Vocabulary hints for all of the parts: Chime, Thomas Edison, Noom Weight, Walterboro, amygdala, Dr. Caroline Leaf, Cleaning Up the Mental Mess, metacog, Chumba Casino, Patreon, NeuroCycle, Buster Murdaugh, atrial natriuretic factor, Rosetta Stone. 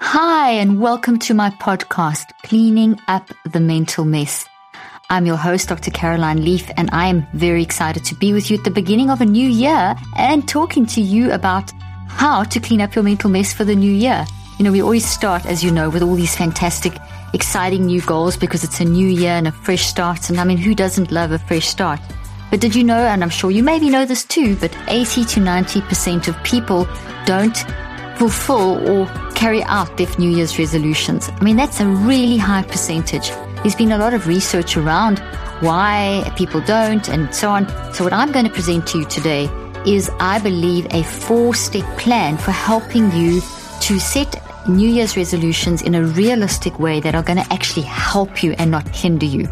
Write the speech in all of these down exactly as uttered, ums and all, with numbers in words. Hi, and welcome to my podcast, Cleaning Up the Mental Mess. I'm your host, Doctor Caroline Leaf, and I am very excited to be with you at the beginning of a new year and talking to you about how to clean up your mental mess for the new year. You know, we always start, as you know, with all these fantastic, exciting new goals because it's a new year and a fresh start. And I mean, who doesn't love a fresh start? But did you know, and I'm sure you maybe know this too, but eighty to ninety percent of people don't fulfill or carry out their New Year's resolutions. I mean, that's a really high percentage. There's been a lot of research around why people don't and so on. So what I'm going to present to you today is, I believe, a four-step plan for helping you to set New Year's resolutions in a realistic way that are going to actually help you and not hinder you.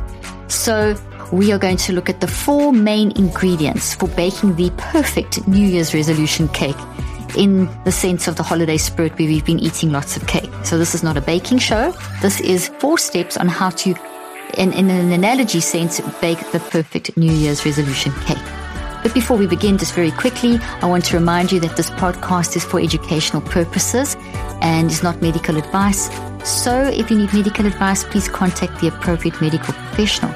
So we are going to look at the four main ingredients for baking the perfect New Year's resolution cake, in the sense of the holiday spirit where we've been eating lots of cake. So this is not a baking show. This is four steps on how to, in, in an analogy sense, bake the perfect New Year's resolution cake. But before we begin, just very quickly, I want to remind you that this podcast is for educational purposes and is not medical advice. So if you need medical advice, please contact the appropriate medical professional.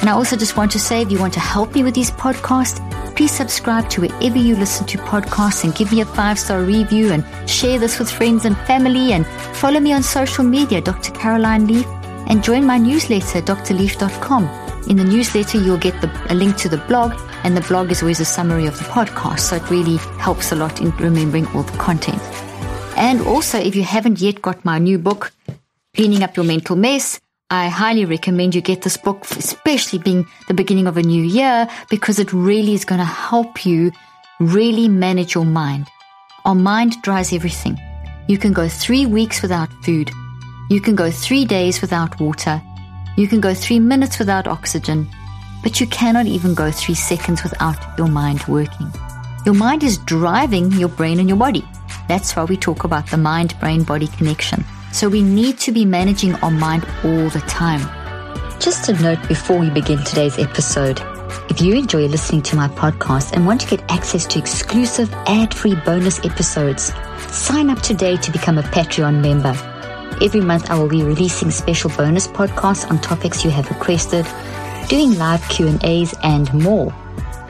And I also just want to say, if you want to help me with these podcasts, please subscribe to wherever you listen to podcasts and give me a five-star review and share this with friends and family, and follow me on social media, Doctor Caroline Leaf, and join my newsletter, d r leaf dot com. In the newsletter, you'll get the, a link to the blog, and the blog is always a summary of the podcast, so it really helps a lot in remembering all the content. And also, if you haven't yet got my new book, Cleaning Up Your Mental Mess, I highly recommend you get this book, especially being the beginning of a new year, because it really is going to help you really manage your mind. Our mind drives everything. You can go three weeks without food. You can go three days without water. You can go three minutes without oxygen. But you cannot even go three seconds without your mind working. Your mind is driving your brain and your body. That's why we talk about the mind-brain-body connection. So we need to be managing our mind all the time. Just a note before we begin today's episode. If you enjoy listening to my podcast and want to get access to exclusive ad-free bonus episodes, sign up today to become a Patreon member. Every month I will be releasing special bonus podcasts on topics you have requested, doing live Q and A's and more.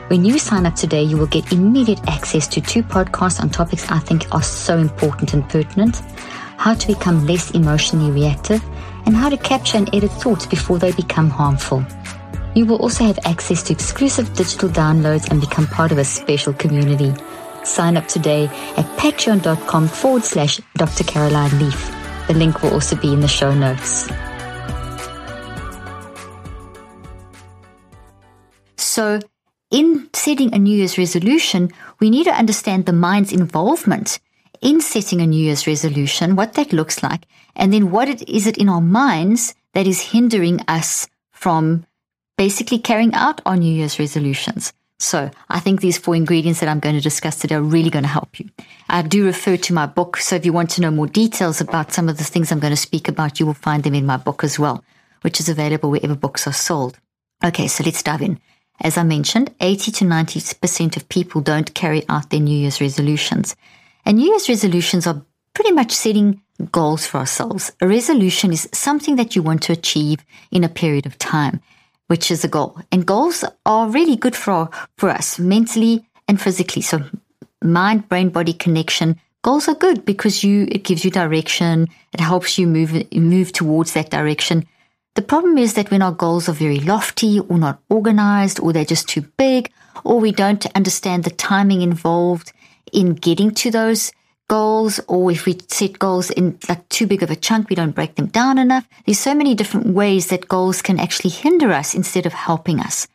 When you sign up today, you will get immediate access to two podcasts on topics I think are so important and pertinent: how to become less emotionally reactive, and how to capture and edit thoughts before they become harmful. You will also have access to exclusive digital downloads and become part of a special community. Sign up today at patreon.com forward slash Dr. Caroline Leaf. The link will also be in the show notes. So in setting a New Year's resolution, we need to understand the mind's involvement in setting a New Year's resolution, what that looks like, and then what it is it in our minds that is hindering us from basically carrying out our New Year's resolutions. So I think these four ingredients that I'm going to discuss today are really going to help you. I do refer to my book, so if you want to know more details about some of the things I'm going to speak about, you will find them in my book as well, which is available wherever books are sold. Okay, so let's dive in. As I mentioned, eighty to ninety percent of people don't carry out their New Year's resolutions. And New Year's resolutions are pretty much setting goals for ourselves. A resolution is something that you want to achieve in a period of time, which is a goal. And goals are really good for, for us mentally and physically. So mind, brain, body connection. Goals are good because you it gives you direction. It helps you move, move towards that direction. The problem is that when our goals are very lofty or not organized, or they're just too big, or we don't understand the timing involved in getting to those goals, or if we set goals in like too big of a chunk, we don't break them down enough. There's so many different ways that goals can actually hinder us instead of helping us.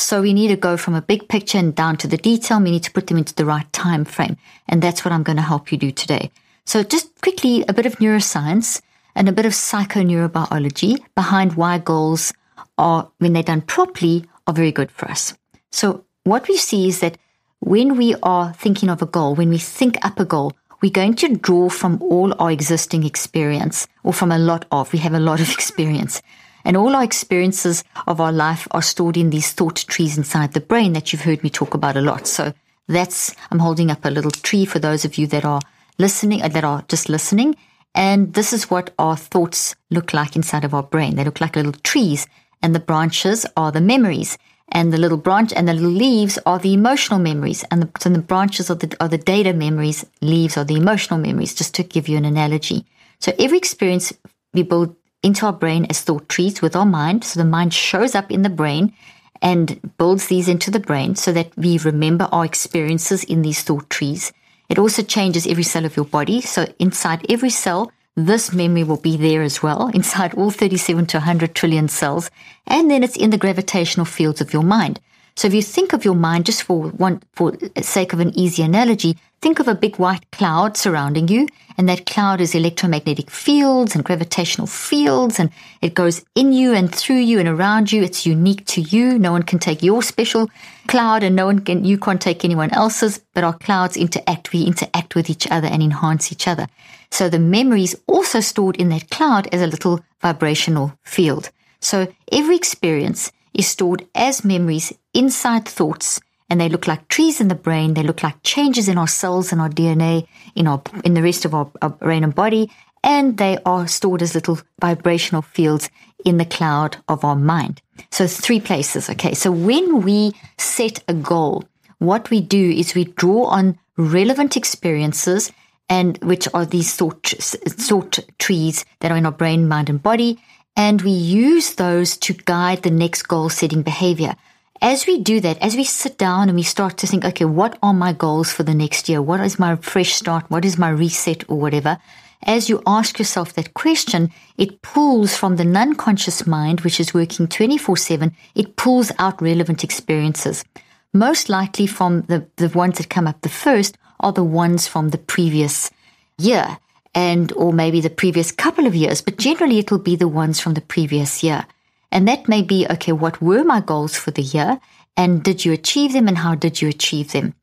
So we need to go from a big picture and down to the detail. We need to put them into the right time frame. And that's what I'm going to help you do today. So just quickly, a bit of neuroscience and a bit of psychoneurobiology behind why goals are, when they're done properly, are very good for us. So what we see is that when we are thinking of a goal, when we think up a goal, we're going to draw from all our existing experience, or from a lot of, we have a lot of experience. And all our experiences of our life are stored in these thought trees inside the brain that you've heard me talk about a lot. So that's, I'm holding up a little tree for those of you that are listening, that are just listening. And this is what our thoughts look like inside of our brain. They look like little trees, and the branches are the memories, and the little branch and the little leaves are the emotional memories, and the, and the branches are the, are the data memories, leaves are the emotional memories, just to give you an analogy. So every experience we build into our brain as thought trees with our mind. So the mind shows up in the brain and builds these into the brain so that we remember our experiences in these thought trees. It also changes every cell of your body. So inside every cell, this memory will be there as well, inside all thirty-seven to one hundred trillion cells. And then it's in the gravitational fields of your mind. So if you think of your mind, just for one, for sake of an easy analogy, think of a big white cloud surrounding you, and that cloud is electromagnetic fields and gravitational fields, and it goes in you and through you and around you. It's unique to you. No one can take your special cloud, and no one can, you can't take anyone else's, but our clouds interact. We interact with each other and enhance each other. So the memory is also stored in that cloud as a little vibrational field. So every experience is stored as memories inside thoughts, and they look like trees in the brain. They look like changes in our cells and our D N A, in our in the rest of our, our brain and body, and they are stored as little vibrational fields in the cloud of our mind. So three places, okay? So when we set a goal, what we do is we draw on relevant experiences, and which are these thought, thought trees that are in our brain, mind, and body, and we use those to guide the next goal-setting behavior. As we do that, as we sit down and we start to think, okay, what are my goals for the next year? What is my fresh start? What is my reset or whatever? As you ask yourself that question, it pulls from the non-conscious mind, which is working twenty-four seven, it pulls out relevant experiences. Most likely from the, the ones that come up the first are the ones from the previous year, and or maybe the previous couple of years, but generally it'll be the ones from the previous year. And that may be, okay, what were my goals for the year? And did you achieve them? And how did you achieve them?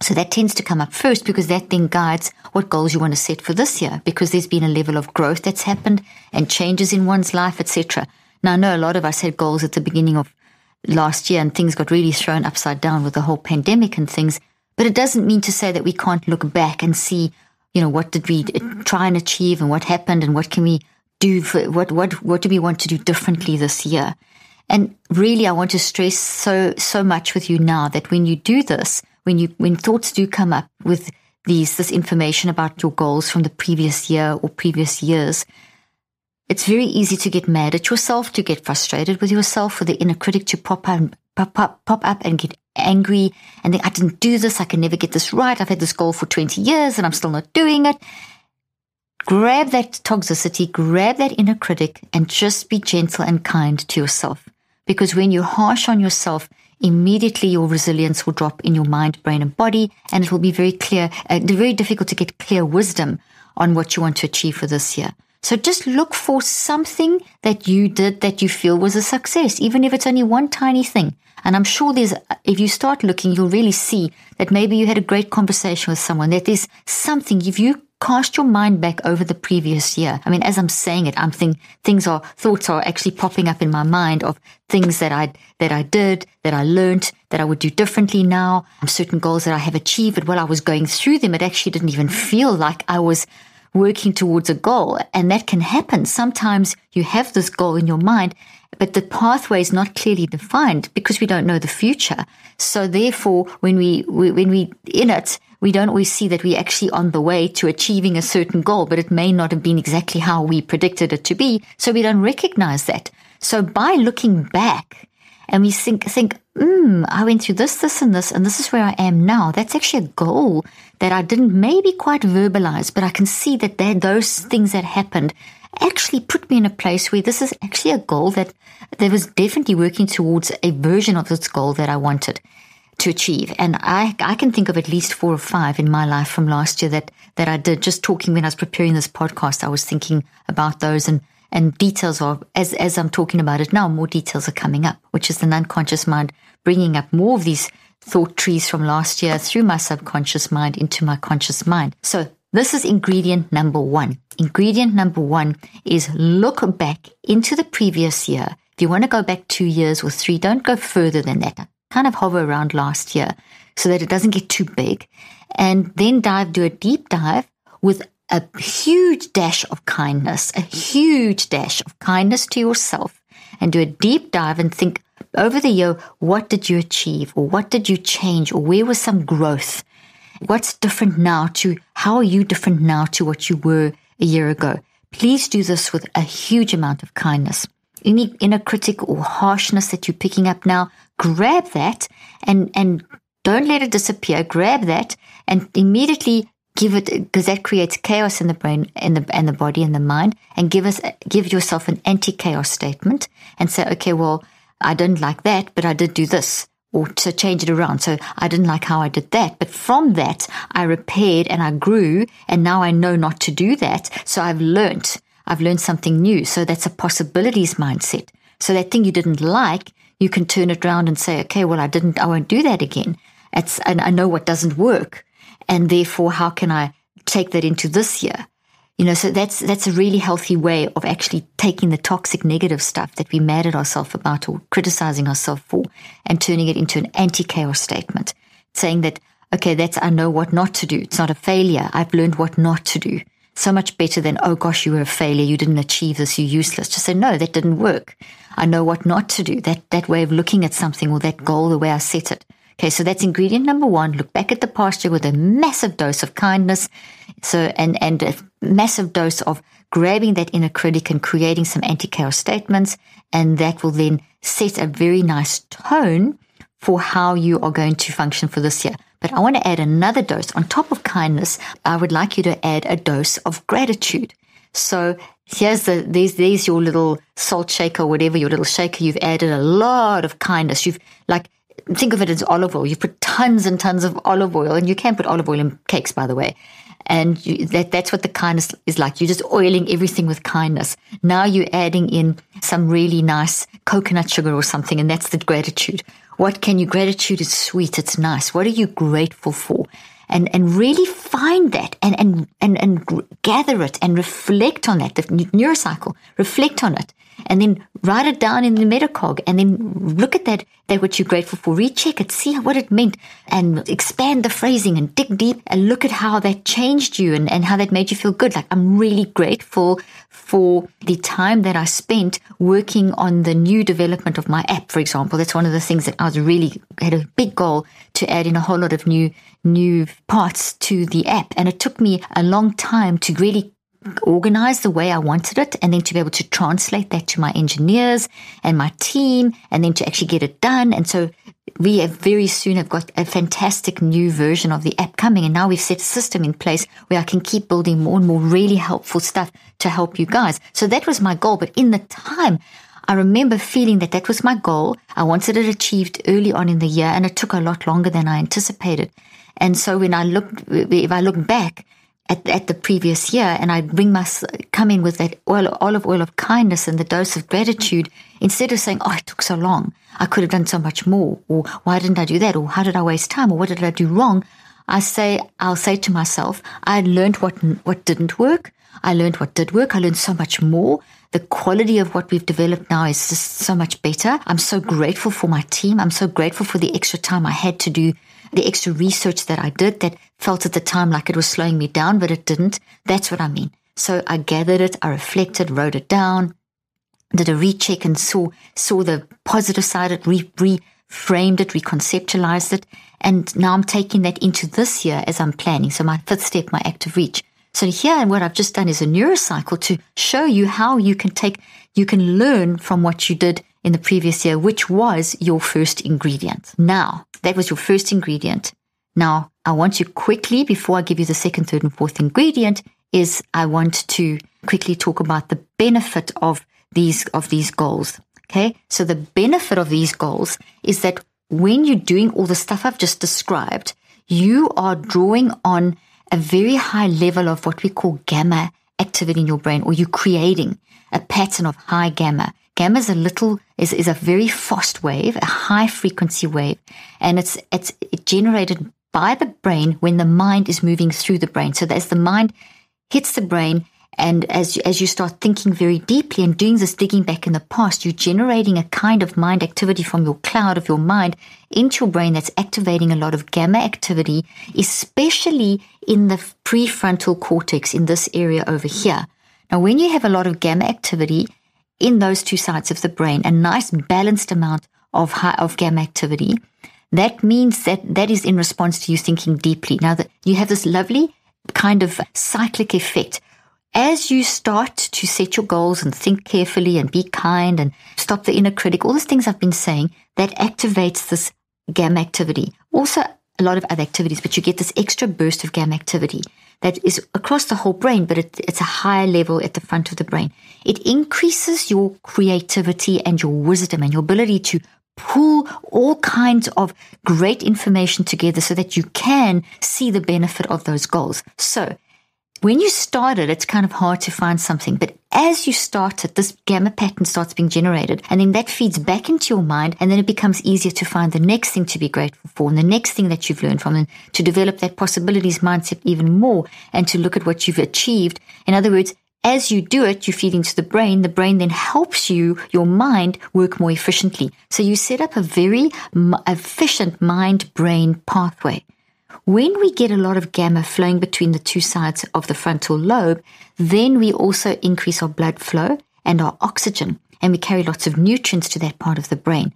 So that tends to come up first, because that then guides what goals you want to set for this year, because there's been a level of growth that's happened and changes in one's life, et cetera. Now, I know a lot of us had goals at the beginning of last year, and things got really thrown upside down with the whole pandemic and things. But it doesn't mean to say that we can't look back and see, you know, what did we try and achieve, and what happened, and what can we do for, what what what do we want to do differently this year? And really, I want to stress so so much with you now that when you do this, when you when thoughts do come up with these this information about your goals from the previous year or previous years, it's very easy to get mad at yourself, to get frustrated with yourself, for the inner critic to pop up pop up pop up and get angry and think, I didn't do this, I can never get this right, I've had this goal for twenty years and I'm still not doing it. Grab that toxicity, grab that inner critic, and just be gentle and kind to yourself. Because when you're harsh on yourself, immediately your resilience will drop in your mind, brain, and body, and it will be very clear, uh, very difficult to get clear wisdom on what you want to achieve for this year. So just look for something that you did that you feel was a success, even if it's only one tiny thing. And I'm sure there's, if you start looking, you'll really see that maybe you had a great conversation with someone, that there's something, if you cast your mind back over the previous year. I mean, as I'm saying it, I'm thinking things are, thoughts are actually popping up in my mind of things that I, that I did, that I learned, that I would do differently now, certain goals that I have achieved. But while I was going through them, it actually didn't even feel like I was working towards a goal. And that can happen. Sometimes you have this goal in your mind, but the pathway is not clearly defined because we don't know the future. So therefore, when we, we when we in it, we don't always see that we're actually on the way to achieving a certain goal, but it may not have been exactly how we predicted it to be. So we don't recognize that. So by looking back and we think, think, hmm, I went through this, this, and this, and this is where I am now. That's actually a goal that I didn't maybe quite verbalize, but I can see that those things that happened actually put me in a place where this is actually a goal that there was definitely working towards a version of this goal that I wanted to achieve. And I, I can think of at least four or five in my life from last year that, that I did. Just talking when I was preparing this podcast, I was thinking about those, and And details are, as, as I'm talking about it now, more details are coming up, which is the unconscious mind bringing up more of these thought trees from last year through my subconscious mind into my conscious mind. So this is ingredient number one. Ingredient number one is look back into the previous year. If you want to go back two years or three, don't go further than that. I kind of hover around last year so that it doesn't get too big. And then dive, do a deep dive with a huge dash of kindness, a huge dash of kindness to yourself, and do a deep dive and think over the year, what did you achieve, or what did you change, or where was some growth? What's different now to, how are you different now to what you were a year ago? Please do this with a huge amount of kindness. Any inner critic or harshness that you're picking up now, grab that and, and don't let it disappear. Grab that and immediately give it, because that creates chaos in the brain and the and the body and the mind. And give us give yourself an anti-chaos statement and say, okay, well, I didn't like that, but I did do this, or to change it around. So I didn't like how I did that, but from that I repaired and I grew, and now I know not to do that. So I've learned. I've learned something new. So that's a possibilities mindset. So that thing you didn't like, you can turn it around and say, okay, well, I didn't. I won't do that again. It's and I know what doesn't work. And therefore, how can I take that into this year? You know, so that's that's a really healthy way of actually taking the toxic negative stuff that we mad at ourselves about or criticizing ourselves for, and turning it into an anti-chaos statement, saying that, okay, that's, I know what not to do. It's not a failure. I've learned what not to do. So much better than, oh gosh, you were a failure. You didn't achieve this. You're useless. Just say, no, that didn't work. I know what not to do. That, that way of looking at something, or that goal, the way I set it. Okay, so that's ingredient number one. Look back at the past year with a massive dose of kindness, so and, and a massive dose of grabbing that inner critic and creating some anti-chaos statements, and that will then set a very nice tone for how you are going to function for this year. But I want to add another dose. On top of kindness, I would like you to add a dose of gratitude. So here's the there's there's your little salt shaker, whatever, your little shaker. You've added a lot of kindness. You've like Think of it as olive oil. You put tons and tons of olive oil, and you can put olive oil in cakes, by the way. And you, that, that's what the kindness is like. You're just oiling everything with kindness. Now you're adding in some really nice coconut sugar or something, and that's the gratitude. What can you, gratitude is sweet, it's nice. What are you grateful for? And and really find that and, and, and, and gather it and reflect on that, the NeuroCycle, reflect on it. And then write it down in the metacog, and then look at that, that what you're grateful for, recheck it, see what it meant, and expand the phrasing and dig deep and look at how that changed you and, and how that made you feel good. Like, I'm really grateful for the time that I spent working on the new development of my app, for example. That's one of the things that I was really, had a big goal to add in a whole lot of new, new parts to the app. And it took me a long time to really organize the way I wanted it, and then to be able to translate that to my engineers and my team, and then to actually get it done. And so we have very soon have got a fantastic new version of the app coming, and now we've set a system in place where I can keep building more and more really helpful stuff to help you guys. So that was my goal, but in the time, I remember feeling that that was my goal. I wanted it achieved early on in the year, and it took a lot longer than I anticipated. And so when I looked, if I look back At, at the previous year, and I bring my come in with that oil, olive oil of kindness and the dose of gratitude, instead of saying, oh, it took so long, I could have done so much more, or why didn't I do that, or how did I waste time, or what did I do wrong, I say, I'll say to myself, I learned what what didn't work, I learned what did work, I learned so much more. The quality of what we've developed now is just so much better. I'm so grateful for my team. I'm so grateful for the extra time I had to do the extra research that I did that felt at the time like it was slowing me down, but it didn't. That's what I mean. So I gathered it, I reflected, wrote it down, did a recheck and saw saw the positive side of it, re, reframed it, reconceptualized it. And now I'm taking that into this year as I'm planning. So my fifth step, my active reach. So here, what I've just done is a NeuroCycle to show you how you can take, you can learn from what you did in the previous year, which was your first ingredient. Now, that was your first ingredient. Now, I want you quickly, before I give you the second, third, and fourth ingredient, is I want to quickly talk about the benefit of these of these goals. Okay, so the benefit of these goals is that when you're doing all the stuff I've just described, you are drawing on a very high level of what we call gamma activity in your brain, or you're creating a pattern of high gamma. Gamma is a little is, is a very fast wave, a high frequency wave, and it's it's it generated by the brain when the mind is moving through the brain. So that as the mind hits the brain, and as you, as you start thinking very deeply and doing this digging back in the past, you're generating a kind of mind activity from your cloud of your mind into your brain that's activating a lot of gamma activity, especially in the prefrontal cortex, in this area over here. Now, when you have a lot of gamma activity in those two sides of the brain, a nice balanced amount of high, of gamma activity, that means that that is in response to you thinking deeply. Now, that you have this lovely kind of cyclic effect. As you start to set your goals and think carefully and be kind and stop the inner critic, all those things I've been saying, that activates this gamma activity. Also, a lot of other activities, but you get this extra burst of gamma activity that is across the whole brain, but it, it's a higher level at the front of the brain. It increases your creativity and your wisdom and your ability to pull all kinds of great information together so that you can see the benefit of those goals. So, when you start it, it's kind of hard to find something. But as you start it, this gamma pattern starts being generated. And then that feeds back into your mind. And then it becomes easier to find the next thing to be grateful for and the next thing that you've learned from, and to develop that possibilities mindset even more and to look at what you've achieved. In other words, as you do it, you feed into the brain. The brain then helps you, your mind, work more efficiently. So you set up a very efficient mind-brain pathway. When we get a lot of gamma flowing between the two sides of the frontal lobe, then we also increase our blood flow and our oxygen, and we carry lots of nutrients to that part of the brain.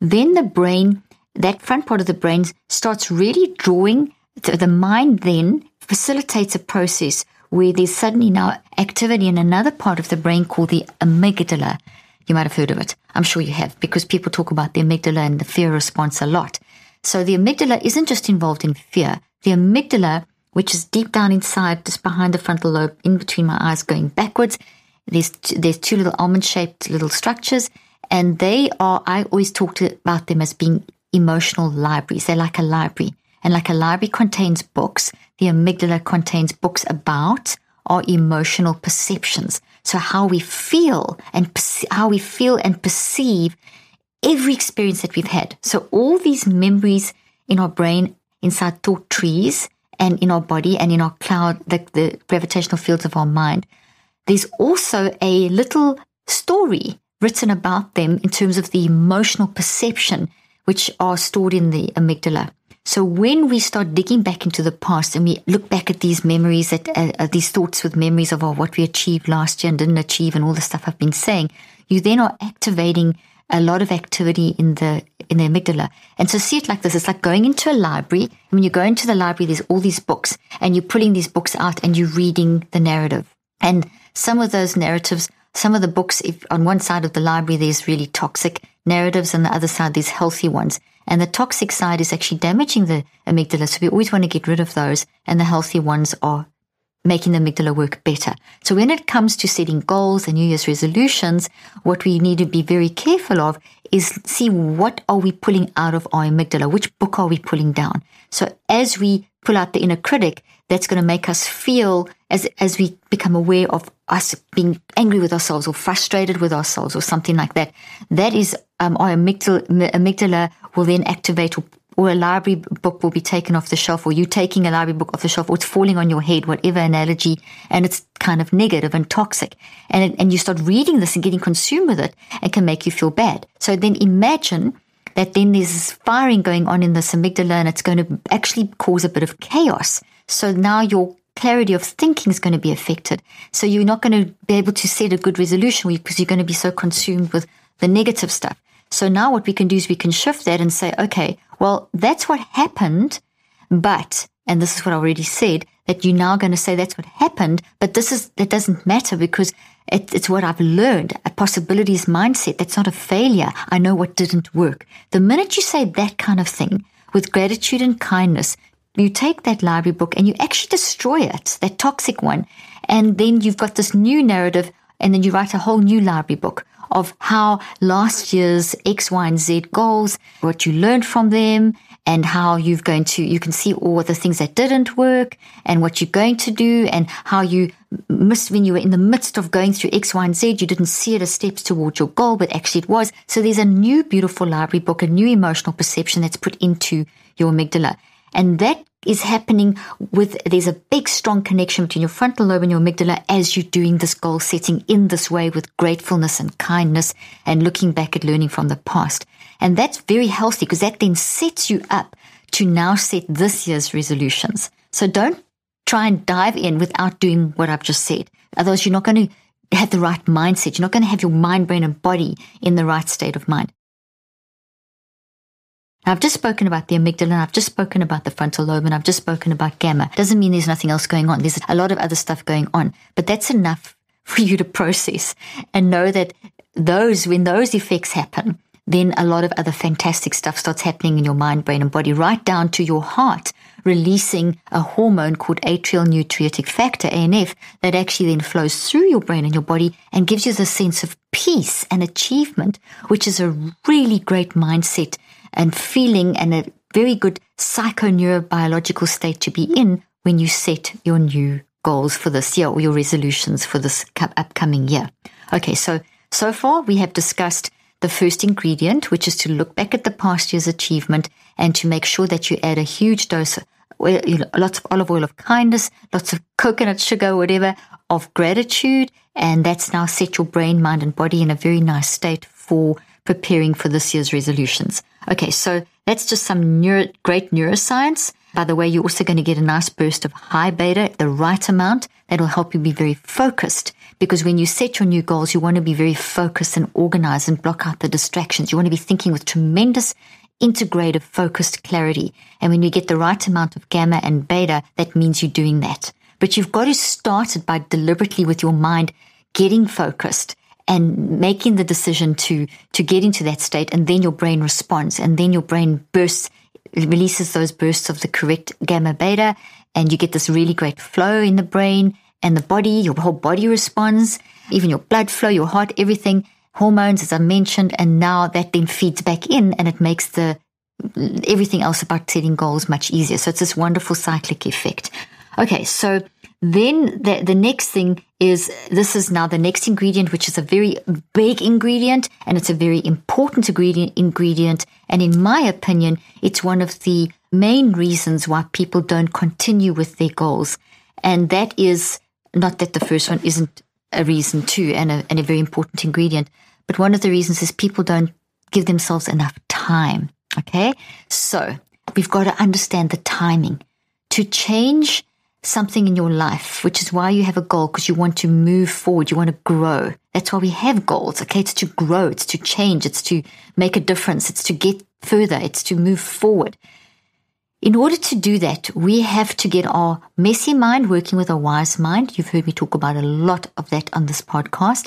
Then the brain, that front part of the brain, starts really drawing, the mind then facilitates a process where there's suddenly now activity in another part of the brain called the amygdala. You might have heard of it. I'm sure you have, because people talk about the amygdala and the fear response a lot. So the amygdala isn't just involved in fear. The amygdala, which is deep down inside, just behind the frontal lobe, in between my eyes, going backwards, there's two, there's two little almond-shaped little structures, and they are, I always talk to, about them as being emotional libraries. They're like a library. And like a library contains books, the amygdala contains books about our emotional perceptions. So how we feel and how we feel and perceive every experience that we've had. So all these memories in our brain, inside thought trees, and in our body, and in our cloud, the, the gravitational fields of our mind, there's also a little story written about them in terms of the emotional perception, which are stored in the amygdala. So when we start digging back into the past and we look back at these memories, at uh, these thoughts with memories of oh, what we achieved last year and didn't achieve and all the stuff I've been saying, you then are activating a lot of activity in the in the amygdala. And so see it like this. It's like going into a library. When you go into the library, there's all these books, and you're pulling these books out and you're reading the narrative. And some of those narratives, some of the books, if on one side of the library, there's really toxic narratives, and the other side, there's healthy ones. And the toxic side is actually damaging the amygdala. So we always want to get rid of those, and the healthy ones are making the amygdala work better. So when it comes to setting goals and New Year's resolutions, what we need to be very careful of is see what are we pulling out of our amygdala, which book are we pulling down. So as we pull out the inner critic, that's going to make us feel, as as we become aware of us being angry with ourselves or frustrated with ourselves or something like that, that is um, our amygdala, amygdala will then activate, or or a library book will be taken off the shelf, or you taking a library book off the shelf, or it's falling on your head, whatever analogy, and it's kind of negative and toxic. And it, and you start reading this and getting consumed with it, and can make you feel bad. So then imagine that then there's this firing going on in this amygdala, and it's going to actually cause a bit of chaos. So now your clarity of thinking is going to be affected. So you're not going to be able to set a good resolution because you're going to be so consumed with the negative stuff. So now what we can do is we can shift that and say, okay, well, that's what happened, but, and this is what I already said, that you're now going to say that's what happened, but this is, that doesn't matter, because It, it's what I've learned, a possibilities mindset. That's not a failure. I know what didn't work. The minute you say that kind of thing with gratitude and kindness, you take that library book and you actually destroy it, that toxic one. And then you've got this new narrative, and then you write a whole new library book of how last year's X, Y, and Z goals, what you learned from them, and how you've going to, you can see all the things that didn't work and what you're going to do, and how you missed when you were in the midst of going through X, Y, and Z. You didn't see it as steps towards your goal, but actually it was. So there's a new beautiful library book, a new emotional perception that's put into your amygdala. And that is happening with, there's a big strong connection between your frontal lobe and your amygdala as you're doing this goal setting in this way with gratefulness and kindness and looking back at learning from the past. And that's very healthy, because that then sets you up to now set this year's resolutions. So don't try and dive in without doing what I've just said. Otherwise, you're not going to have the right mindset. You're not going to have your mind, brain, and body in the right state of mind. I've just spoken about the amygdala, and I've just spoken about the frontal lobe, and I've just spoken about gamma. Doesn't mean there's nothing else going on. There's a lot of other stuff going on, but that's enough for you to process and know that those, when those effects happen, then a lot of other fantastic stuff starts happening in your mind, brain, and body, right down to your heart releasing a hormone called atrial natriuretic factor, A N F, that actually then flows through your brain and your body and gives you the sense of peace and achievement, which is a really great mindset and feeling and a very good psychoneurobiological state to be in when you set your new goals for this year or your resolutions for this upcoming year. Okay, so so far we have discussed the first ingredient, which is to look back at the past year's achievement and to make sure that you add a huge dose, lots of olive oil of kindness, lots of coconut sugar, whatever, of gratitude. And that's now set your brain, mind, and body in a very nice state for preparing for this year's resolutions. Okay, so that's just some neuro, great neuroscience. By the way, you're also going to get a nice burst of high beta, the right amount. That will help you be very focused, because when you set your new goals, you want to be very focused and organized and block out the distractions. You want to be thinking with tremendous integrative, focused clarity. And when you get the right amount of gamma and beta, that means you're doing that. But you've got to start it by deliberately with your mind getting focused and making the decision to to get into that state, and then your brain responds, and then your brain bursts, releases those bursts of the correct gamma beta, and you get this really great flow in the brain and the body. Your whole body responds, even your blood flow, your heart, everything, hormones, as I mentioned, and now that then feeds back in, and it makes the everything else about setting goals much easier. So it's this wonderful cyclic effect. Okay, so then the, the next thing is, this is now the next ingredient, which is a very big ingredient, and it's a very important ingredient. And in my opinion, it's one of the main reasons why people don't continue with their goals. And that is, not that the first one isn't a reason too, and a, and a very important ingredient, but one of the reasons is people don't give themselves enough time. Okay, so we've got to understand the timing to change something in your life, which is why you have a goal, because you want to move forward, you want to grow. That's why we have goals, okay? It's to grow, it's to change, it's to make a difference, it's to get further, it's to move forward. In order to do that, we have to get our messy mind working with a wise mind. You've heard me talk about a lot of that on this podcast.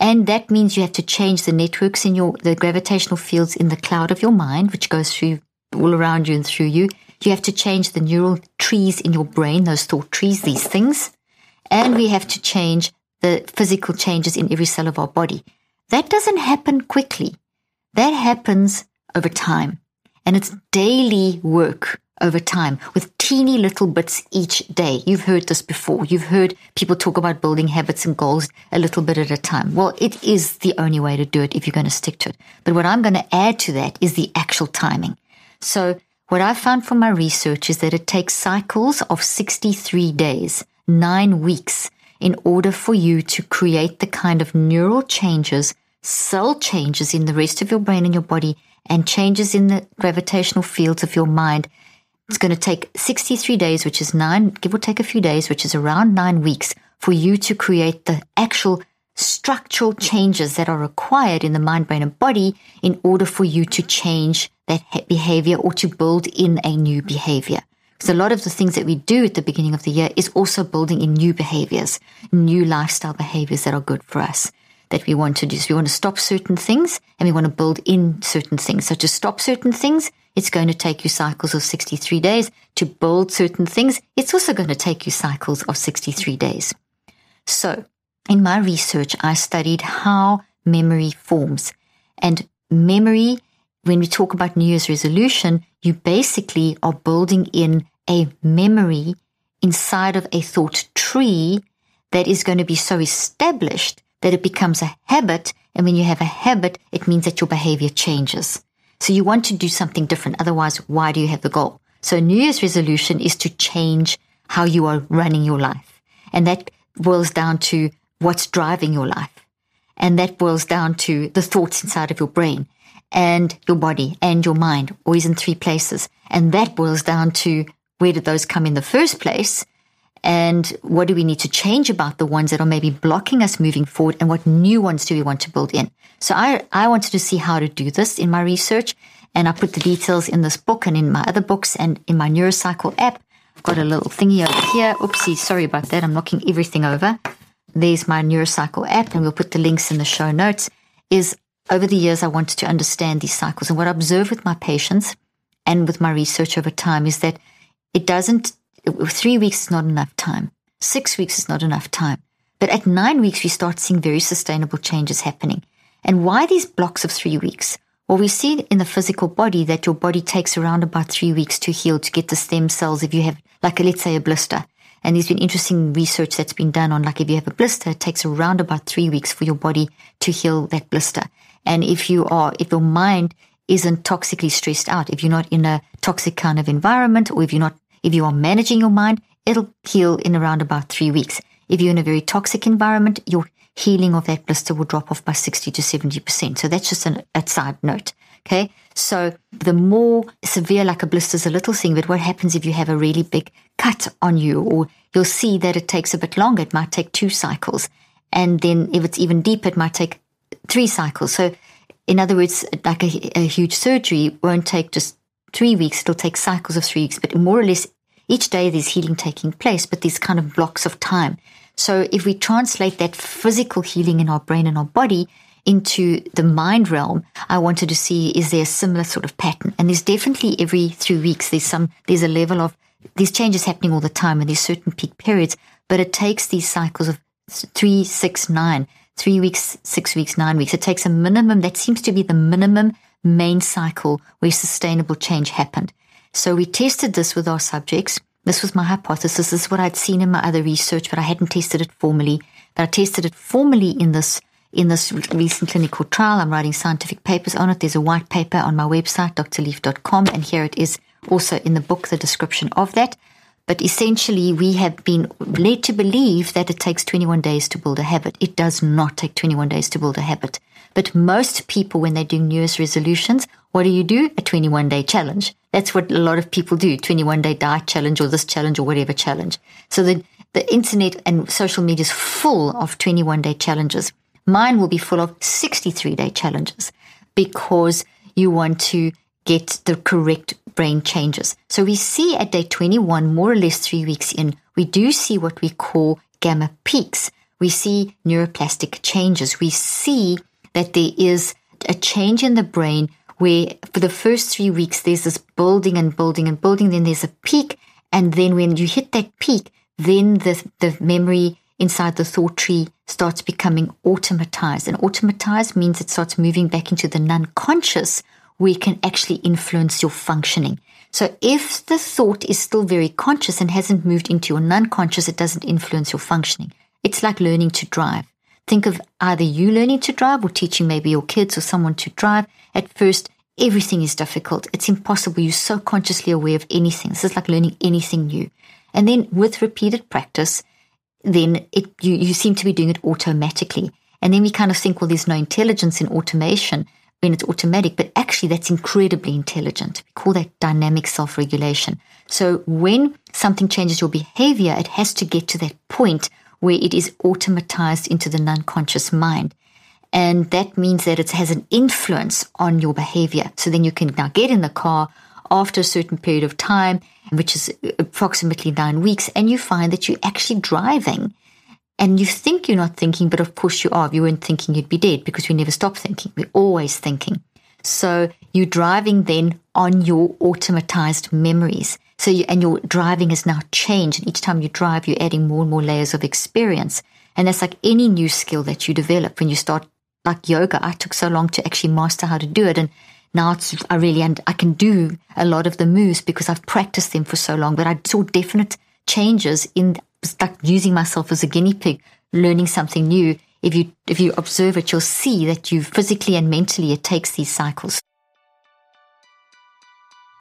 And that means you have to change the networks in your, the gravitational fields in the cloud of your mind, which goes through all around you and through you. You have to change the neural trees in your brain, those thought trees, these things. And we have to change the physical changes in every cell of our body. That doesn't happen quickly. That happens over time. And it's daily work over time with teeny little bits each day. You've heard this before. You've heard people talk about building habits and goals a little bit at a time. Well, it is the only way to do it if you're going to stick to it. But what I'm going to add to that is the actual timing. So what I found from my research is that it takes cycles of sixty-three days, nine weeks, in order for you to create the kind of neural changes, cell changes in the rest of your brain and your body, and changes in the gravitational fields of your mind. It's going to take sixty-three days, which is nine, give or take a few days, which is around nine weeks, for you to create the actual structural changes that are required in the mind, brain, and body in order for you to change that behavior or to build in a new behavior. Because a lot of the things that we do at the beginning of the year is also building in new behaviors, new lifestyle behaviors that are good for us, that we want to do. So we want to stop certain things and we want to build in certain things. So to stop certain things, it's going to take you cycles of sixty-three days. To build certain things, it's also going to take you cycles of sixty-three days. So in my research, I studied how memory forms. And memory, when we talk about New Year's resolution, you basically are building in a memory inside of a thought tree that is going to be so established that it becomes a habit. And when you have a habit, it means that your behavior changes. So you want to do something different. Otherwise, why do you have the goal? So New Year's resolution is to change how you are running your life. And that boils down to what's driving your life. And that boils down to the thoughts inside of your brain and your body and your mind, always in three places. And that boils down to where did those come in the first place? And what do we need to change about the ones that are maybe blocking us moving forward, and what new ones do we want to build in? So I, I wanted to see how to do this in my research, and I put the details in this book and in my other books and in my NeuroCycle app. I've got a little thingy over here. Oopsie, sorry about that. I'm knocking everything over. There's my NeuroCycle app, and we'll put the links in the show notes. Is over the years, I wanted to understand these cycles. And what I observe with my patients and with my research over time is that it doesn't Three weeks is not enough time. Six weeks is not enough time. But at nine weeks, we start seeing very sustainable changes happening. And why these blocks of three weeks? Well, we see in the physical body that your body takes around about three weeks to heal, to get the stem cells. If you have, like, let's say a blister, and there's been interesting research that's been done on, like, if you have a blister, it takes around about three weeks for your body to heal that blister. And if you are, if your mind isn't toxically stressed out, if you're not in a toxic kind of environment, or if you're not If you are managing your mind, it'll heal in around about three weeks. If you're in a very toxic environment, your healing of that blister will drop off by sixty to seventy percent. So that's just an, a side note. Okay. So the more severe, like a blister is a little thing, but what happens if you have a really big cut on you, or you'll see that it takes a bit longer. It might take two cycles. And then if it's even deeper, it might take three cycles. So in other words, like a, a huge surgery won't take just three weeks, it'll take cycles of three weeks, but more or less each day there's healing taking place, but these kind of blocks of time. So if we translate that physical healing in our brain and our body into the mind realm, I wanted to see, is there a similar sort of pattern? And there's definitely every three weeks, there's some, there's a level of, these changes happening all the time, and there's certain peak periods, but it takes these cycles of three, six, nine, three weeks, six weeks, nine weeks. It takes a minimum, that seems to be the minimum main cycle where sustainable change happened. So we tested this with our subjects. This was my hypothesis. This is what I'd seen in my other research, but I hadn't tested it formally. But I tested it formally in this in this recent clinical trial. I'm writing scientific papers on it. There's a white paper on my website, d r leaf dot com, and here it is also in the book, the description of that. But essentially, we have been led to believe that it takes twenty-one days to build a habit. It does not take twenty-one days to build a habit. But most people, when they do New Year's resolutions, what do you do? A twenty-one day challenge. That's what a lot of people do, twenty-one day diet challenge, or this challenge, or whatever challenge. So the, the internet and social media is full of twenty-one day challenges. Mine will be full of sixty-three day challenges, because you want to get the correct brain changes. So we see at day twenty-one, more or less three weeks in, we do see what we call gamma peaks. We see neuroplastic changes. We see that there is a change in the brain where for the first three weeks, there's this building and building and building. Then there's a peak. And then when you hit that peak, then the, the memory inside the thought tree starts becoming automatized. And automatized means it starts moving back into the non-conscious, where it can actually influence your functioning. So if the thought is still very conscious and hasn't moved into your non-conscious, it doesn't influence your functioning. It's like learning to drive. Think of either you learning to drive or teaching maybe your kids or someone to drive. At first, everything is difficult. It's impossible. You're so consciously aware of anything. This is like learning anything new. And then with repeated practice, then it, you, you seem to be doing it automatically. And then we kind of think, well, there's no intelligence in automation when it's automatic, but actually that's incredibly intelligent. We call that dynamic self-regulation. So when something changes your behavior, it has to get to that point where it is automatized into the non-conscious mind. And that means that it has an influence on your behavior. So then you can now get in the car after a certain period of time, which is approximately nine weeks, and you find that you're actually driving. And you think you're not thinking, but of course you are. If you weren't thinking, you'd be dead, because we never stop thinking. We're always thinking. So you're driving then on your automatized memories. So you, and your driving has now changed. And each time you drive, you're adding more and more layers of experience. And that's like any new skill that you develop. When you start, like yoga, I took so long to actually master how to do it. And now it's, I really, and I can do a lot of the moves because I've practiced them for so long. But I saw definite changes in like using myself as a guinea pig, learning something new. If you if you observe it, you'll see that you physically and mentally, it takes these cycles.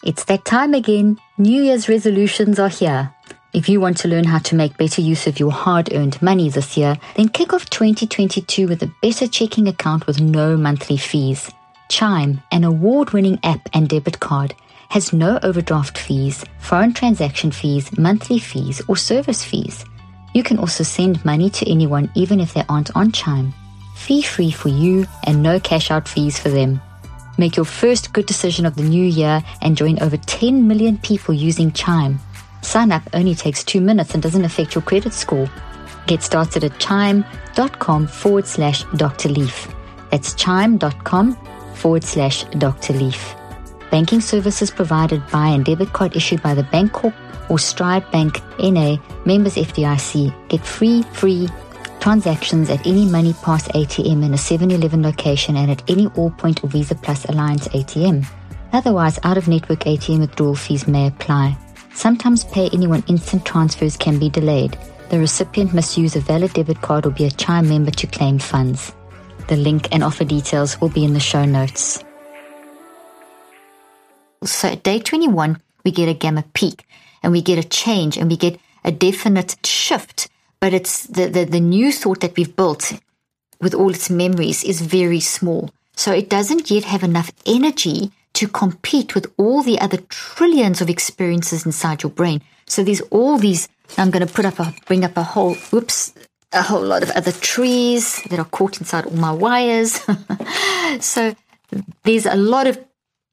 It's that time again. New Year's resolutions are here. If you want to learn how to make better use of your hard-earned money this year, then kick off twenty twenty-two with a better checking account with no monthly fees. Chime, an award-winning app and debit card, has no overdraft fees, foreign transaction fees, monthly fees, or service fees. You can also send money to anyone even if they aren't on Chime. Fee-free for you and no cash-out fees for them. Make your first good decision of the new year and join over ten million people using Chime. Sign up only takes two minutes and doesn't affect your credit score. Get started at chime.com forward slash Dr. Leaf. That's chime.com forward slash Dr. Leaf. Banking services provided by and debit card issued by the Bancorp or Stride Bank N A, members F D I C. Get free, free transactions at any MoneyPass A T M in a seven eleven location and at any Allpoint or Visa Plus Alliance A T M. Otherwise, out-of-network A T M withdrawal fees may apply. Sometimes pay anyone instant transfers can be delayed. The recipient must use a valid debit card or be a Chime member to claim funds. The link and offer details will be in the show notes. So at day twenty-one, we get a gamma peak and we get a change and we get a definite shift. But it's the, the, the new thought that we've built with all its memories is very small. So it doesn't yet have enough energy to compete with all the other trillions of experiences inside your brain. So there's all these, I'm going to put up a, bring up a whole, whoops, a whole lot of other trees that are caught inside all my wires. So there's a lot of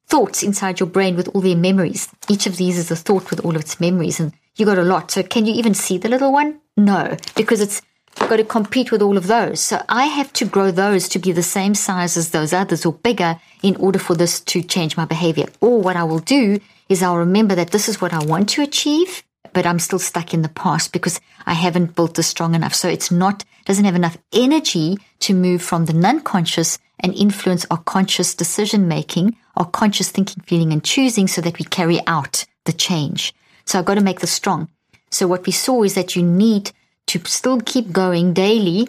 thoughts inside your brain with all their memories. Each of these is a thought with all of its memories, and you got a lot. So can you even see the little one? No, because it's got to compete with all of those. So I have to grow those to be the same size as those others or bigger in order for this to change my behavior. Or what I will do is I'll remember that this is what I want to achieve, but I'm still stuck in the past because I haven't built this strong enough. So it's not, doesn't have enough energy to move from the non-conscious and influence our conscious decision-making, our conscious thinking, feeling, and choosing so that we carry out the change. So I've got to make this strong. So what we saw is that you need to still keep going daily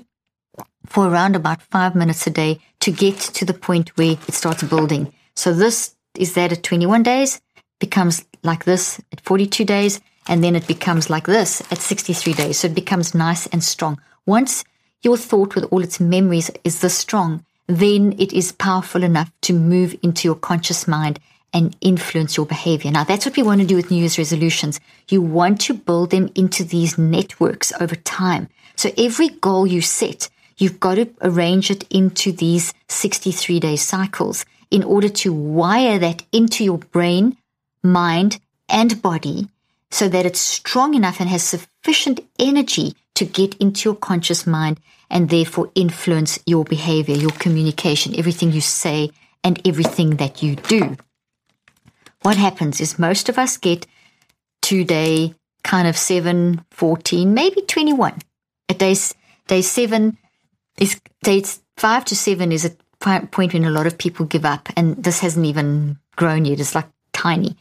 for around about five minutes a day to get to the point where it starts building. So this is that at twenty-one days, becomes like this at forty-two days, and then it becomes like this at sixty-three days. So it becomes nice and strong. Once your thought with all its memories is this strong, then it is powerful enough to move into your conscious mind and influence your behavior. Now, that's what we want to do with New Year's resolutions. You want to build them into these networks over time. So every goal you set, you've got to arrange it into these sixty-three-day cycles in order to wire that into your brain, mind, and body so that it's strong enough and has sufficient energy to get into your conscious mind and therefore influence your behavior, your communication, everything you say, and everything that you do. What happens is most of us get to day kind of seven, fourteen, maybe twenty-one. At day, day seven, is days five to seven is a point when a lot of people give up. And this hasn't even grown yet. It's like tiny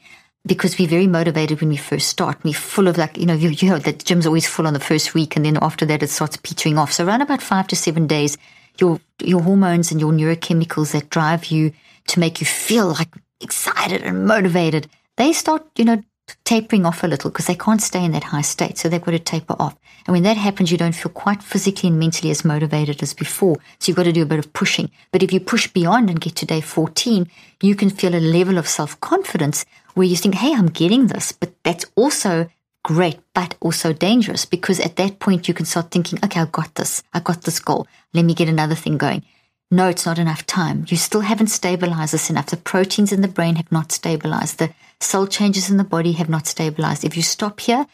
because we're very motivated when we first start. We're full of like, you know, you, you know, the gym's always full on the first week. And then after that, it starts petering off. So around about five to seven days, your your hormones and your neurochemicals that drive you to make you feel like excited and motivated, they start, you know, tapering off a little because they can't stay in that high state. So they've got to taper off. And when that happens, you don't feel quite physically and mentally as motivated as before. So you've got to do a bit of pushing. But if you push beyond and get to day fourteen, you can feel a level of self-confidence where you think, hey, I'm getting this. But that's also great, but also dangerous because at that point you can start thinking, okay, I've got this. I got this goal. Let me get another thing going. No, it's not enough time. You still haven't stabilized this enough. The proteins in the brain have not stabilized. The cell changes in the body have not stabilized. If you stop here,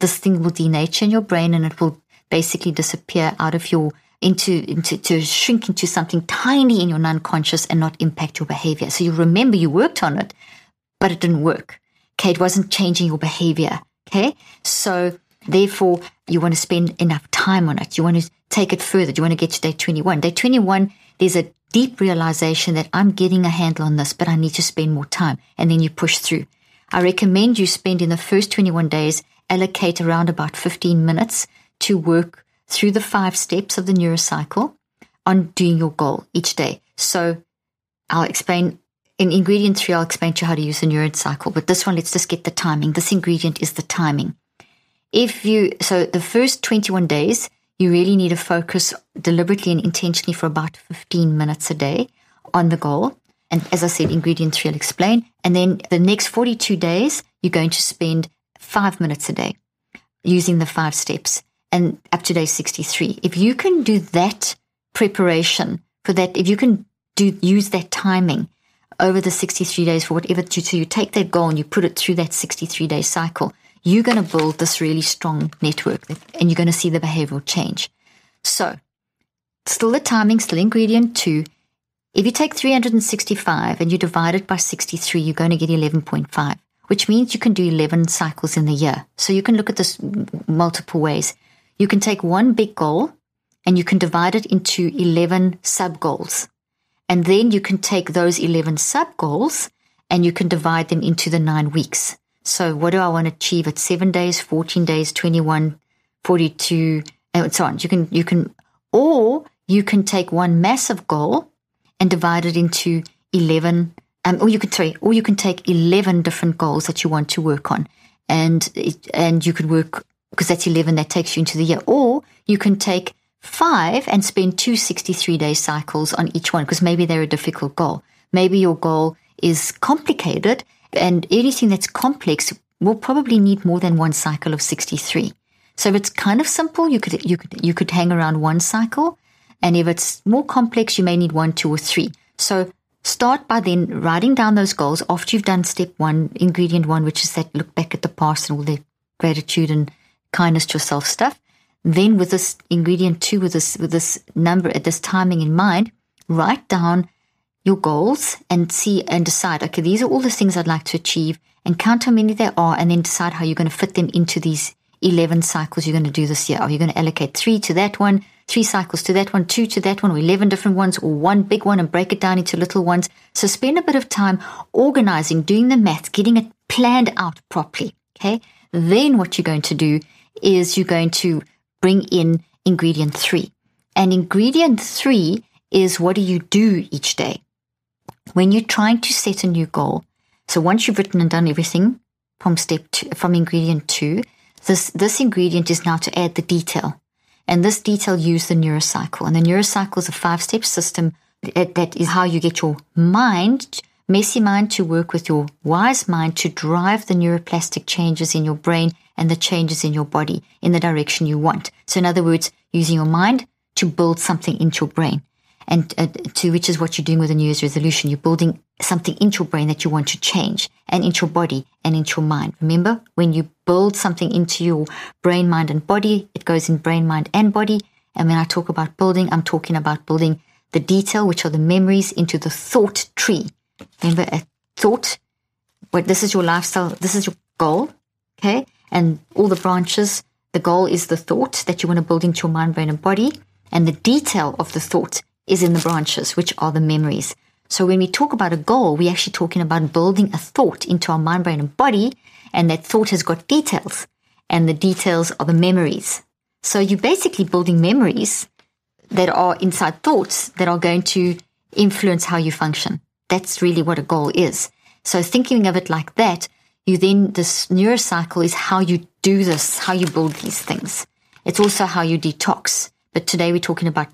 this thing will denature in your brain and it will basically disappear out of your into, into to shrink into something tiny in your unconscious and not impact your behavior. So you remember you worked on it, but it didn't work. Okay, it wasn't changing your behavior. Okay, so therefore you want to spend enough time on it. You want to take it further. You want to get to day twenty-one. Day twenty-one, there's a deep realization that I'm getting a handle on this, but I need to spend more time. And then you push through. I recommend you spend in the first twenty-one days, allocate around about fifteen minutes to work through the five steps of the NeuroCycle on doing your goal each day. So I'll explain in ingredient three, I'll explain to you how to use the NeuroCycle, but this one, let's just get the timing. This ingredient is the timing. If you, so the first twenty-one days, you really need to focus deliberately and intentionally for about fifteen minutes a day on the goal. And as I said, ingredient three, I'll explain. And then the next forty-two days, you're going to spend five minutes a day using the five steps and up to day sixty-three. If you can do that preparation for that, if you can do use that timing over the sixty-three days for whatever, to, so you take that goal and you put it through that sixty-three day cycle, you're going to build this really strong network and you're going to see the behavioral change. So still the timing, still ingredient two. If you take three hundred sixty-five and you divide it by sixty-three, you're going to get eleven point five, which means you can do eleven cycles in the year. So you can look at this multiple ways. You can take one big goal and you can divide it into eleven sub-goals. And then you can take those eleven sub-goals and you can divide them into the nine weeks. So what do I want to achieve at seven days, fourteen days, twenty-one, forty-two, and so on. You can, you can, or you can take one massive goal and divide it into eleven, um, or you can sorry, or you can take eleven different goals that you want to work on, and it, and you could work because that's eleven that takes you into the year. Or you can take five and spend two sixty-three day cycles on each one because maybe they're a difficult goal. Maybe your goal is complicated. And anything that's complex will probably need more than one cycle of sixty-three. So if it's kind of simple, you could you could you could hang around one cycle, and if it's more complex, you may need one, two, or three. So start by then writing down those goals after you've done step one, ingredient one, which is that look back at the past and all the gratitude and kindness to yourself stuff. Then with this ingredient two, with this with this number at this timing in mind, write down your goals and see and decide, okay, these are all the things I'd like to achieve, and count how many there are and then decide how you're going to fit them into these eleven cycles you're going to do this year. Are you going to allocate three to that one, three cycles to that one, two to that one, or eleven different ones, or one big one and break it down into little ones? So spend a bit of time organizing, doing the maths, getting it planned out properly, okay? Then what you're going to do is you're going to bring in ingredient three. And ingredient three is what do you do each day? When you're trying to set a new goal, so once you've written and done everything from step two, from ingredient two, this, this ingredient is now to add the detail. And this detail use the NeuroCycle. And the NeuroCycle is a five-step system that, that is how you get your mind, messy mind, to work with your wise mind to drive the neuroplastic changes in your brain and the changes in your body in the direction you want. So in other words, using your mind to build something into your brain. And uh, to which is what you're doing with a New Year's resolution. You're building something into your brain that you want to change, and into your body, and into your mind. Remember, when you build something into your brain, mind, and body, it goes in brain, mind, and body. And when I talk about building, I'm talking about building the detail, which are the memories, into the thought tree. Remember, a thought, but this is your lifestyle, this is your goal, okay? And all the branches, the goal is the thought that you want to build into your mind, brain, and body, and the detail of the thought is in the branches, which are the memories. So when we talk about a goal, we're actually talking about building a thought into our mind, brain, and body, and that thought has got details, and the details are the memories. So you're basically building memories that are inside thoughts that are going to influence how you function. That's really what a goal is. So thinking of it like that, you then, this NeuroCycle is how you do this, how you build these things. It's also how you detox. But today we're talking about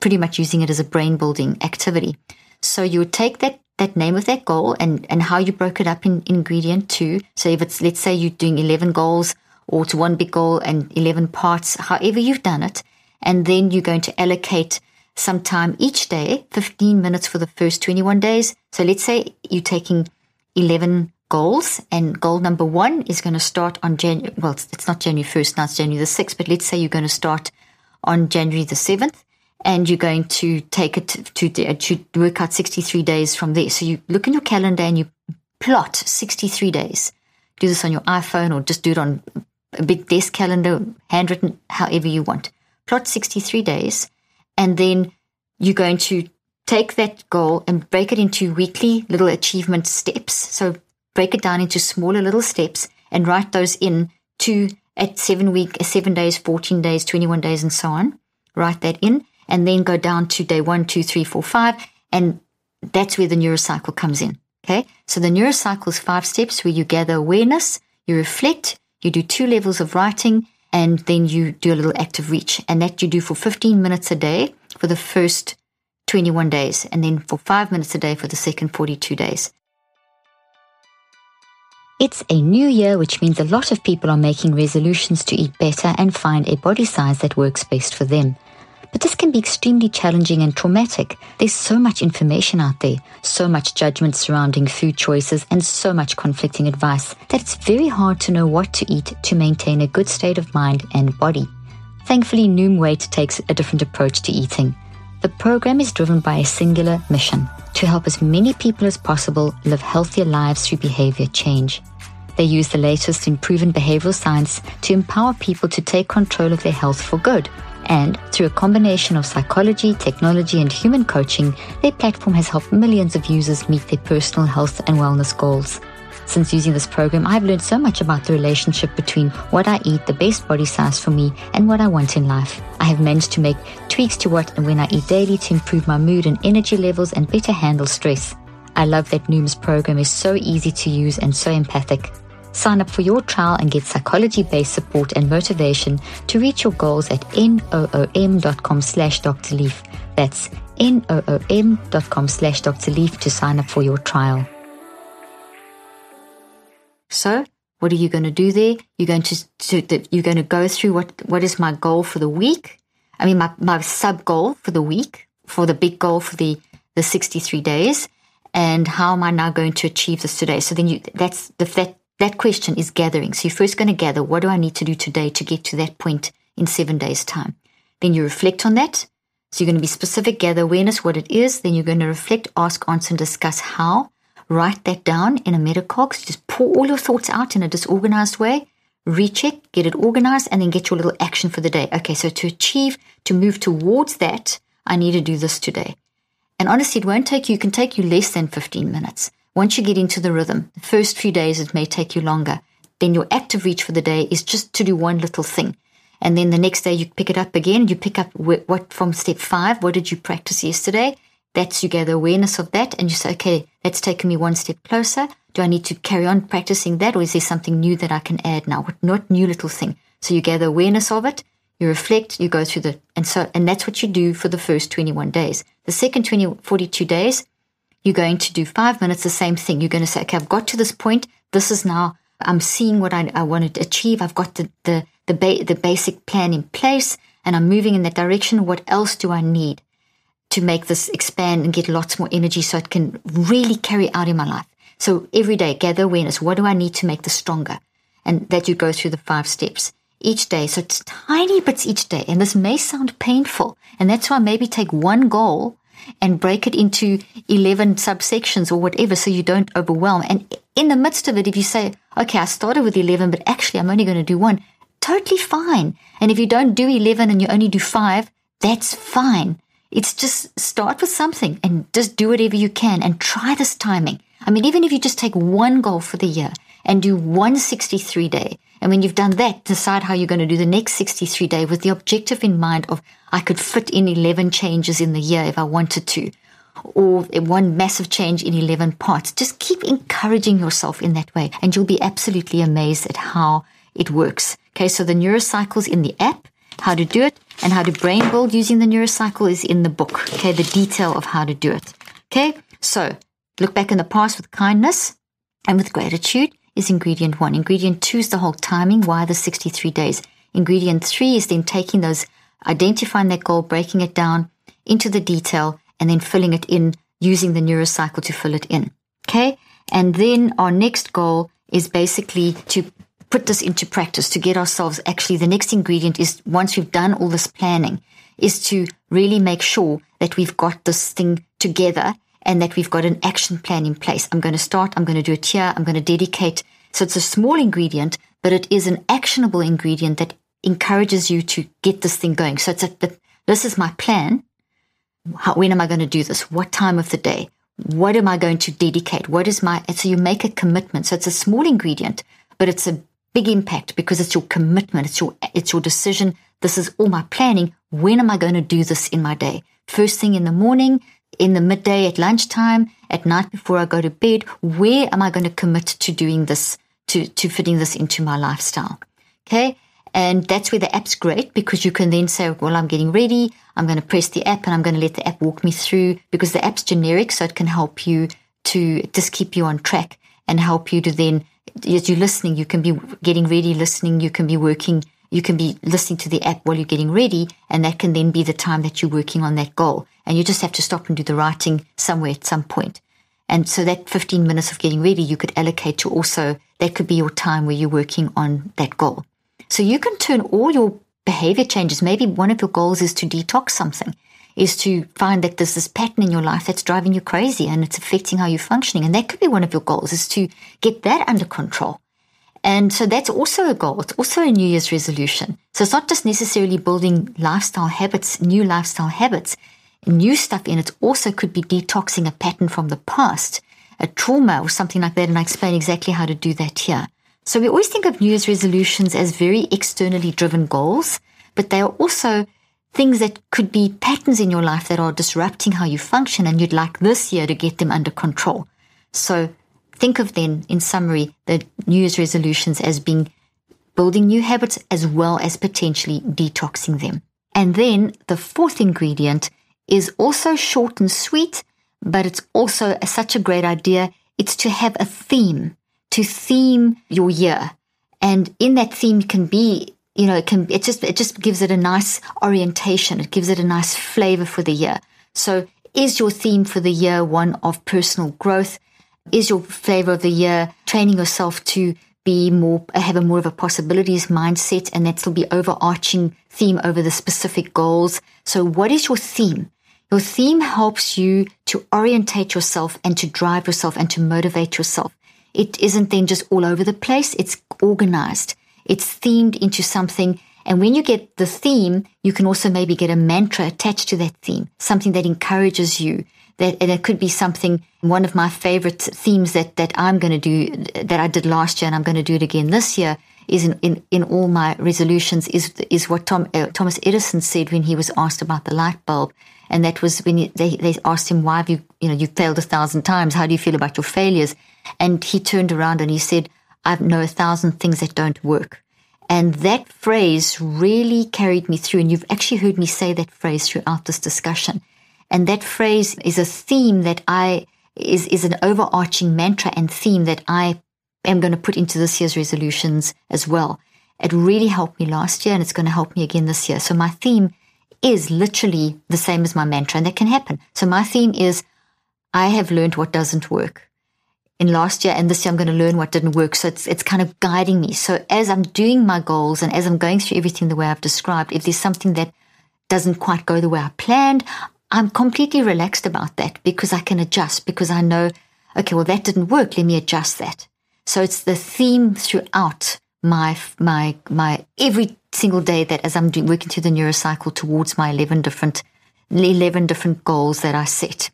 pretty much using it as a brain building activity. So you would take that that name of that goal and, and how you broke it up in ingredient two. So if it's, let's say you're doing eleven goals, or to one big goal and eleven parts, however you've done it. And then you're going to allocate some time each day, fifteen minutes for the first twenty-one days. So let's say you're taking eleven goals, and goal number one is going to start on January, well, it's not January first, now it's January the sixth, but let's say you're going to start on January the seventh, and you're going to take it to, to work out sixty-three days from there. So you look in your calendar and you plot sixty-three days. Do this on your iPhone or just do it on a big desk calendar, handwritten, however you want. Plot sixty-three days, and then you're going to take that goal and break it into weekly little achievement steps. So break it down into smaller little steps and write those in to at seven week, seven days, fourteen days, twenty-one days, and so on. Write that in and then go down to day one, two, three, four, five. And that's where the NeuroCycle comes in. Okay. So the NeuroCycle is five steps where you gather awareness, you reflect, you do two levels of writing, and then you do a little active reach. And that you do for fifteen minutes a day for the first twenty-one days, and then for five minutes a day for the second forty-two days. It's a new year, which means a lot of people are making resolutions to eat better and find a body size that works best for them. But this can be extremely challenging and traumatic. There's so much information out there, so much judgment surrounding food choices, and so much conflicting advice that it's very hard to know what to eat to maintain a good state of mind and body. Thankfully, Noom Weight takes a different approach to eating. The program is driven by a singular mission, to help as many people as possible live healthier lives through behavior change. They use the latest in proven behavioral science to empower people to take control of their health for good. And through a combination of psychology, technology, and human coaching, their platform has helped millions of users meet their personal health and wellness goals. Since using this program, I've learned so much about the relationship between what I eat, the best body size for me, and what I want in life. I have managed to make tweaks to what and when I eat daily to improve my mood and energy levels and better handle stress. I love that Noom's program is so easy to use and so empathic. Sign up for your trial and get psychology-based support and motivation to reach your goals at noom dot com slash Doctor Leaf. That's noom dot com slash Doctor Leaf to sign up for your trial. So what are you going to do there? You're going to, to you're going to go through what, what is my goal for the week? I mean, my, my sub-goal for the week, for the big goal for the, the sixty-three days, and how am I now going to achieve this today? So then you that's the that, that question is gathering. So you're first going to gather, what do I need to do today to get to that point in seven days' time? Then you reflect on that. So you're going to be specific, gather awareness, what it is. Then you're going to reflect, ask, answer, and discuss how. Write that down in a metacog. So just pour all your thoughts out in a disorganized way, recheck, get it organized, and then get your little action for the day. Okay, so to achieve, to move towards that, I need to do this today. And honestly, it won't take you, it can take you less than fifteen minutes. Once you get into the rhythm, the first few days it may take you longer. Then your active reach for the day is just to do one little thing. And then the next day you pick it up again, you pick up what from step five, what did you practice yesterday? That's you gather awareness of that and you say, okay, that's taken me one step closer. Do I need to carry on practicing that, or is there something new that I can add now? What, what new little thing? So you gather awareness of it, you reflect, you go through the, and so, and that's what you do for the first twenty-one days. The second twenty, forty-two days, you're going to do five minutes, the same thing. You're going to say, okay, I've got to this point. This is now, I'm seeing what I, I want to achieve. I've got the, the, the, ba- the basic plan in place and I'm moving in that direction. What else do I need to make this expand and get lots more energy so it can really carry out in my life? So every day, gather awareness. What do I need to make this stronger? And that you go through the five steps each day. So it's tiny bits each day. And this may sound painful. And that's why maybe take one goal and break it into eleven subsections or whatever so you don't overwhelm. And in the midst of it, if you say, okay, I started with eleven, but actually I'm only going to do one, totally fine. And if you don't do eleven and you only do five, that's fine. It's just start with something and just do whatever you can and try this timing. I mean, even if you just take one goal for the year and do one sixty-three day, and when you've done that, decide how you're going to do the next sixty-three day with the objective in mind of I could fit in eleven changes in the year if I wanted to, or one massive change in eleven parts. Just keep encouraging yourself in that way and you'll be absolutely amazed at how it works. Okay, so the NeuroCycle's in the app. How to do it and how to brain build using the NeuroCycle is in the book. Okay, the detail of how to do it. Okay, so look back in the past with kindness and with gratitude is ingredient one. Ingredient two is the whole timing, why the sixty-three days. Ingredient three is then taking those, identifying that goal, breaking it down into the detail, and then filling it in using the NeuroCycle to fill it in. Okay, And then our next goal is basically to put this into practice, to get ourselves, actually the next ingredient is, once we've done all this planning, is to really make sure that we've got this thing together and that we've got an action plan in place. I'm going to start, I'm going to do it here, I'm going to dedicate. So it's a small ingredient, but it is an actionable ingredient that encourages you to get this thing going. So it's a, the, this is my plan. How, when am I going to do this? What time of the day? What am I going to dedicate? What is my, so you make a commitment. So it's a small ingredient, but it's a big impact because it's your commitment. It's your, it's your decision. This is all my planning. When am I going to do this in my day? First thing in the morning, in the midday, at lunchtime, at night before I go to bed. Where am I going to commit to doing this, to, to fitting this into my lifestyle? Okay. And that's where the app's great, because you can then say, well, I'm getting ready. I'm going to press the app and I'm going to let the app walk me through, because the app's generic. So it can help you to just keep you on track and help you to then, as you're listening, you can be getting ready, listening, you can be working, you can be listening to the app while you're getting ready. And that can then be the time that you're working on that goal. And you just have to stop and do the writing somewhere at some point. And so that fifteen minutes of getting ready, you could allocate to also, that could be your time where you're working on that goal. So you can turn all your behavior changes. Maybe one of your goals is to detox something, is to find that there's this pattern in your life that's driving you crazy and it's affecting how you're functioning. And that could be one of your goals, is to get that under control. And so that's also a goal. It's also a New Year's resolution. So it's not just necessarily building lifestyle habits, new lifestyle habits, new stuff in. It also could be detoxing a pattern from the past, a trauma or something like that. And I explain exactly how to do that here. So we always think of New Year's resolutions as very externally driven goals, but they are also things that could be patterns in your life that are disrupting how you function, and you'd like this year to get them under control. So think of then, in summary, the New Year's resolutions as being building new habits as well as potentially detoxing them. And then the fourth ingredient is also short and sweet, but it's also a, such a great idea. It's to have a theme. To theme your year, and in that theme can be, you know, it can it just it just gives it a nice orientation. It gives it a nice flavor for the year. So, is your theme for the year one of personal growth? Is your flavor of the year training yourself to be more, have a more of a possibilities mindset, and that's will be overarching theme over the specific goals? So, what is your theme? Your theme helps you to orientate yourself and to drive yourself and to motivate yourself. It isn't then just all over the place. It's organized. It's themed into something. And when you get the theme, you can also maybe get a mantra attached to that theme, something that encourages you. That, and it could be something, one of my favorite themes that, that I'm going to do, that I did last year and I'm going to do it again this year, is in, in, in all my resolutions, is is what Tom, uh, Thomas Edison said when he was asked about the light bulb. And that was when he, they, they asked him, why have you, you know, you failed a thousand times. How do you feel about your failures? And he turned around and he said, I know a thousand things that don't work. And that phrase really carried me through. And you've actually heard me say that phrase throughout this discussion. And that phrase is a theme that I, is, is an overarching mantra and theme that I am going to put into this year's resolutions as well. It really helped me last year and it's going to help me again this year. So my theme is literally the same as my mantra, and that can happen. So my theme is, I have learned what doesn't work in last year, and this year I'm going to learn what didn't work. So it's it's kind of guiding me. So as I'm doing my goals and as I'm going through everything the way I've described, if there's something that doesn't quite go the way I planned, I'm completely relaxed about that, because I can adjust, because I know, okay, well, that didn't work. Let me adjust that. So it's the theme throughout my my my every single day that as I'm doing, working through the NeuroCycle towards my eleven different, eleven different goals that I set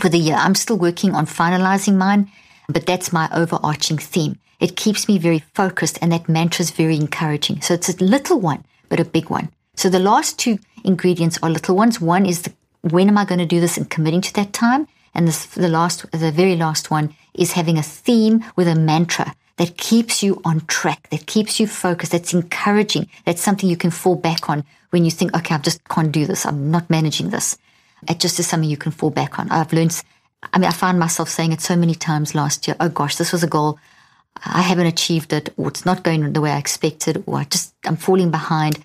for the year. I'm still working on finalizing mine, but that's my overarching theme. It keeps me very focused, and that mantra is very encouraging. So it's a little one, but a big one. So the last two ingredients are little ones. One is the, when am I going to do this and committing to that time? And this, the last, the very last one is having a theme with a mantra that keeps you on track, that keeps you focused, that's encouraging. That's something you can fall back on when you think, okay, I just can't do this. I'm not managing this. It just is something you can fall back on. I've learned, I mean, I found myself saying it so many times last year. Oh gosh, this was a goal. I haven't achieved it, or it's not going the way I expected, or I just, I'm falling behind.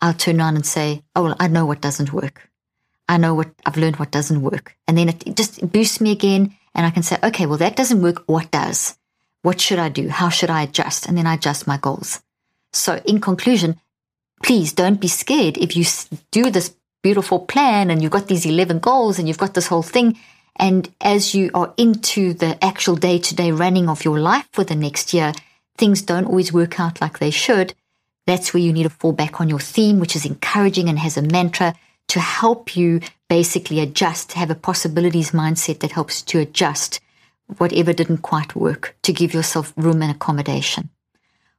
I'll turn around and say, oh, well, I know what doesn't work. I know what, I've learned what doesn't work. And then it just boosts me again. And I can say, okay, well, that doesn't work. What does? What should I do? How should I adjust? And then I adjust my goals. So in conclusion, please don't be scared. If you do this beautiful plan and you've got these eleven goals and you've got this whole thing, and as you are into the actual day-to-day running of your life for the next year, things don't always work out like they should. That's where you need to fall back on your theme, which is encouraging and has a mantra to help you basically adjust, have a possibilities mindset that helps to adjust whatever didn't quite work, to give yourself room and accommodation.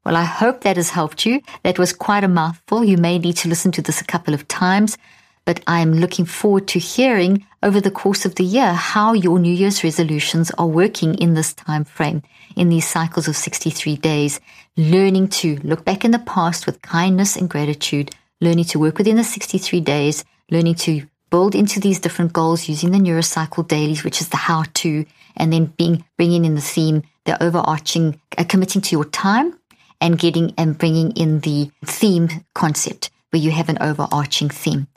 Well, I hope that has helped you. That was quite a mouthful. You may need to listen to this a couple of times, but I'm looking forward to hearing over the course of the year how your New Year's resolutions are working in this time frame, in these cycles of sixty-three days, learning to look back in the past with kindness and gratitude, learning to work within the sixty-three days, learning to build into these different goals using the NeuroCycle dailies, which is the how-to, and then being bringing in the theme, the overarching, uh, committing to your time, and getting and bringing in the theme concept where you have an overarching theme.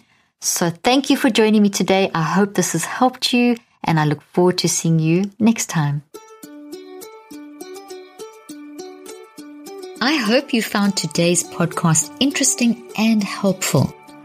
So thank you for joining me today. I hope this has helped you, and I look forward to seeing you next time. I hope you found today's podcast interesting and helpful.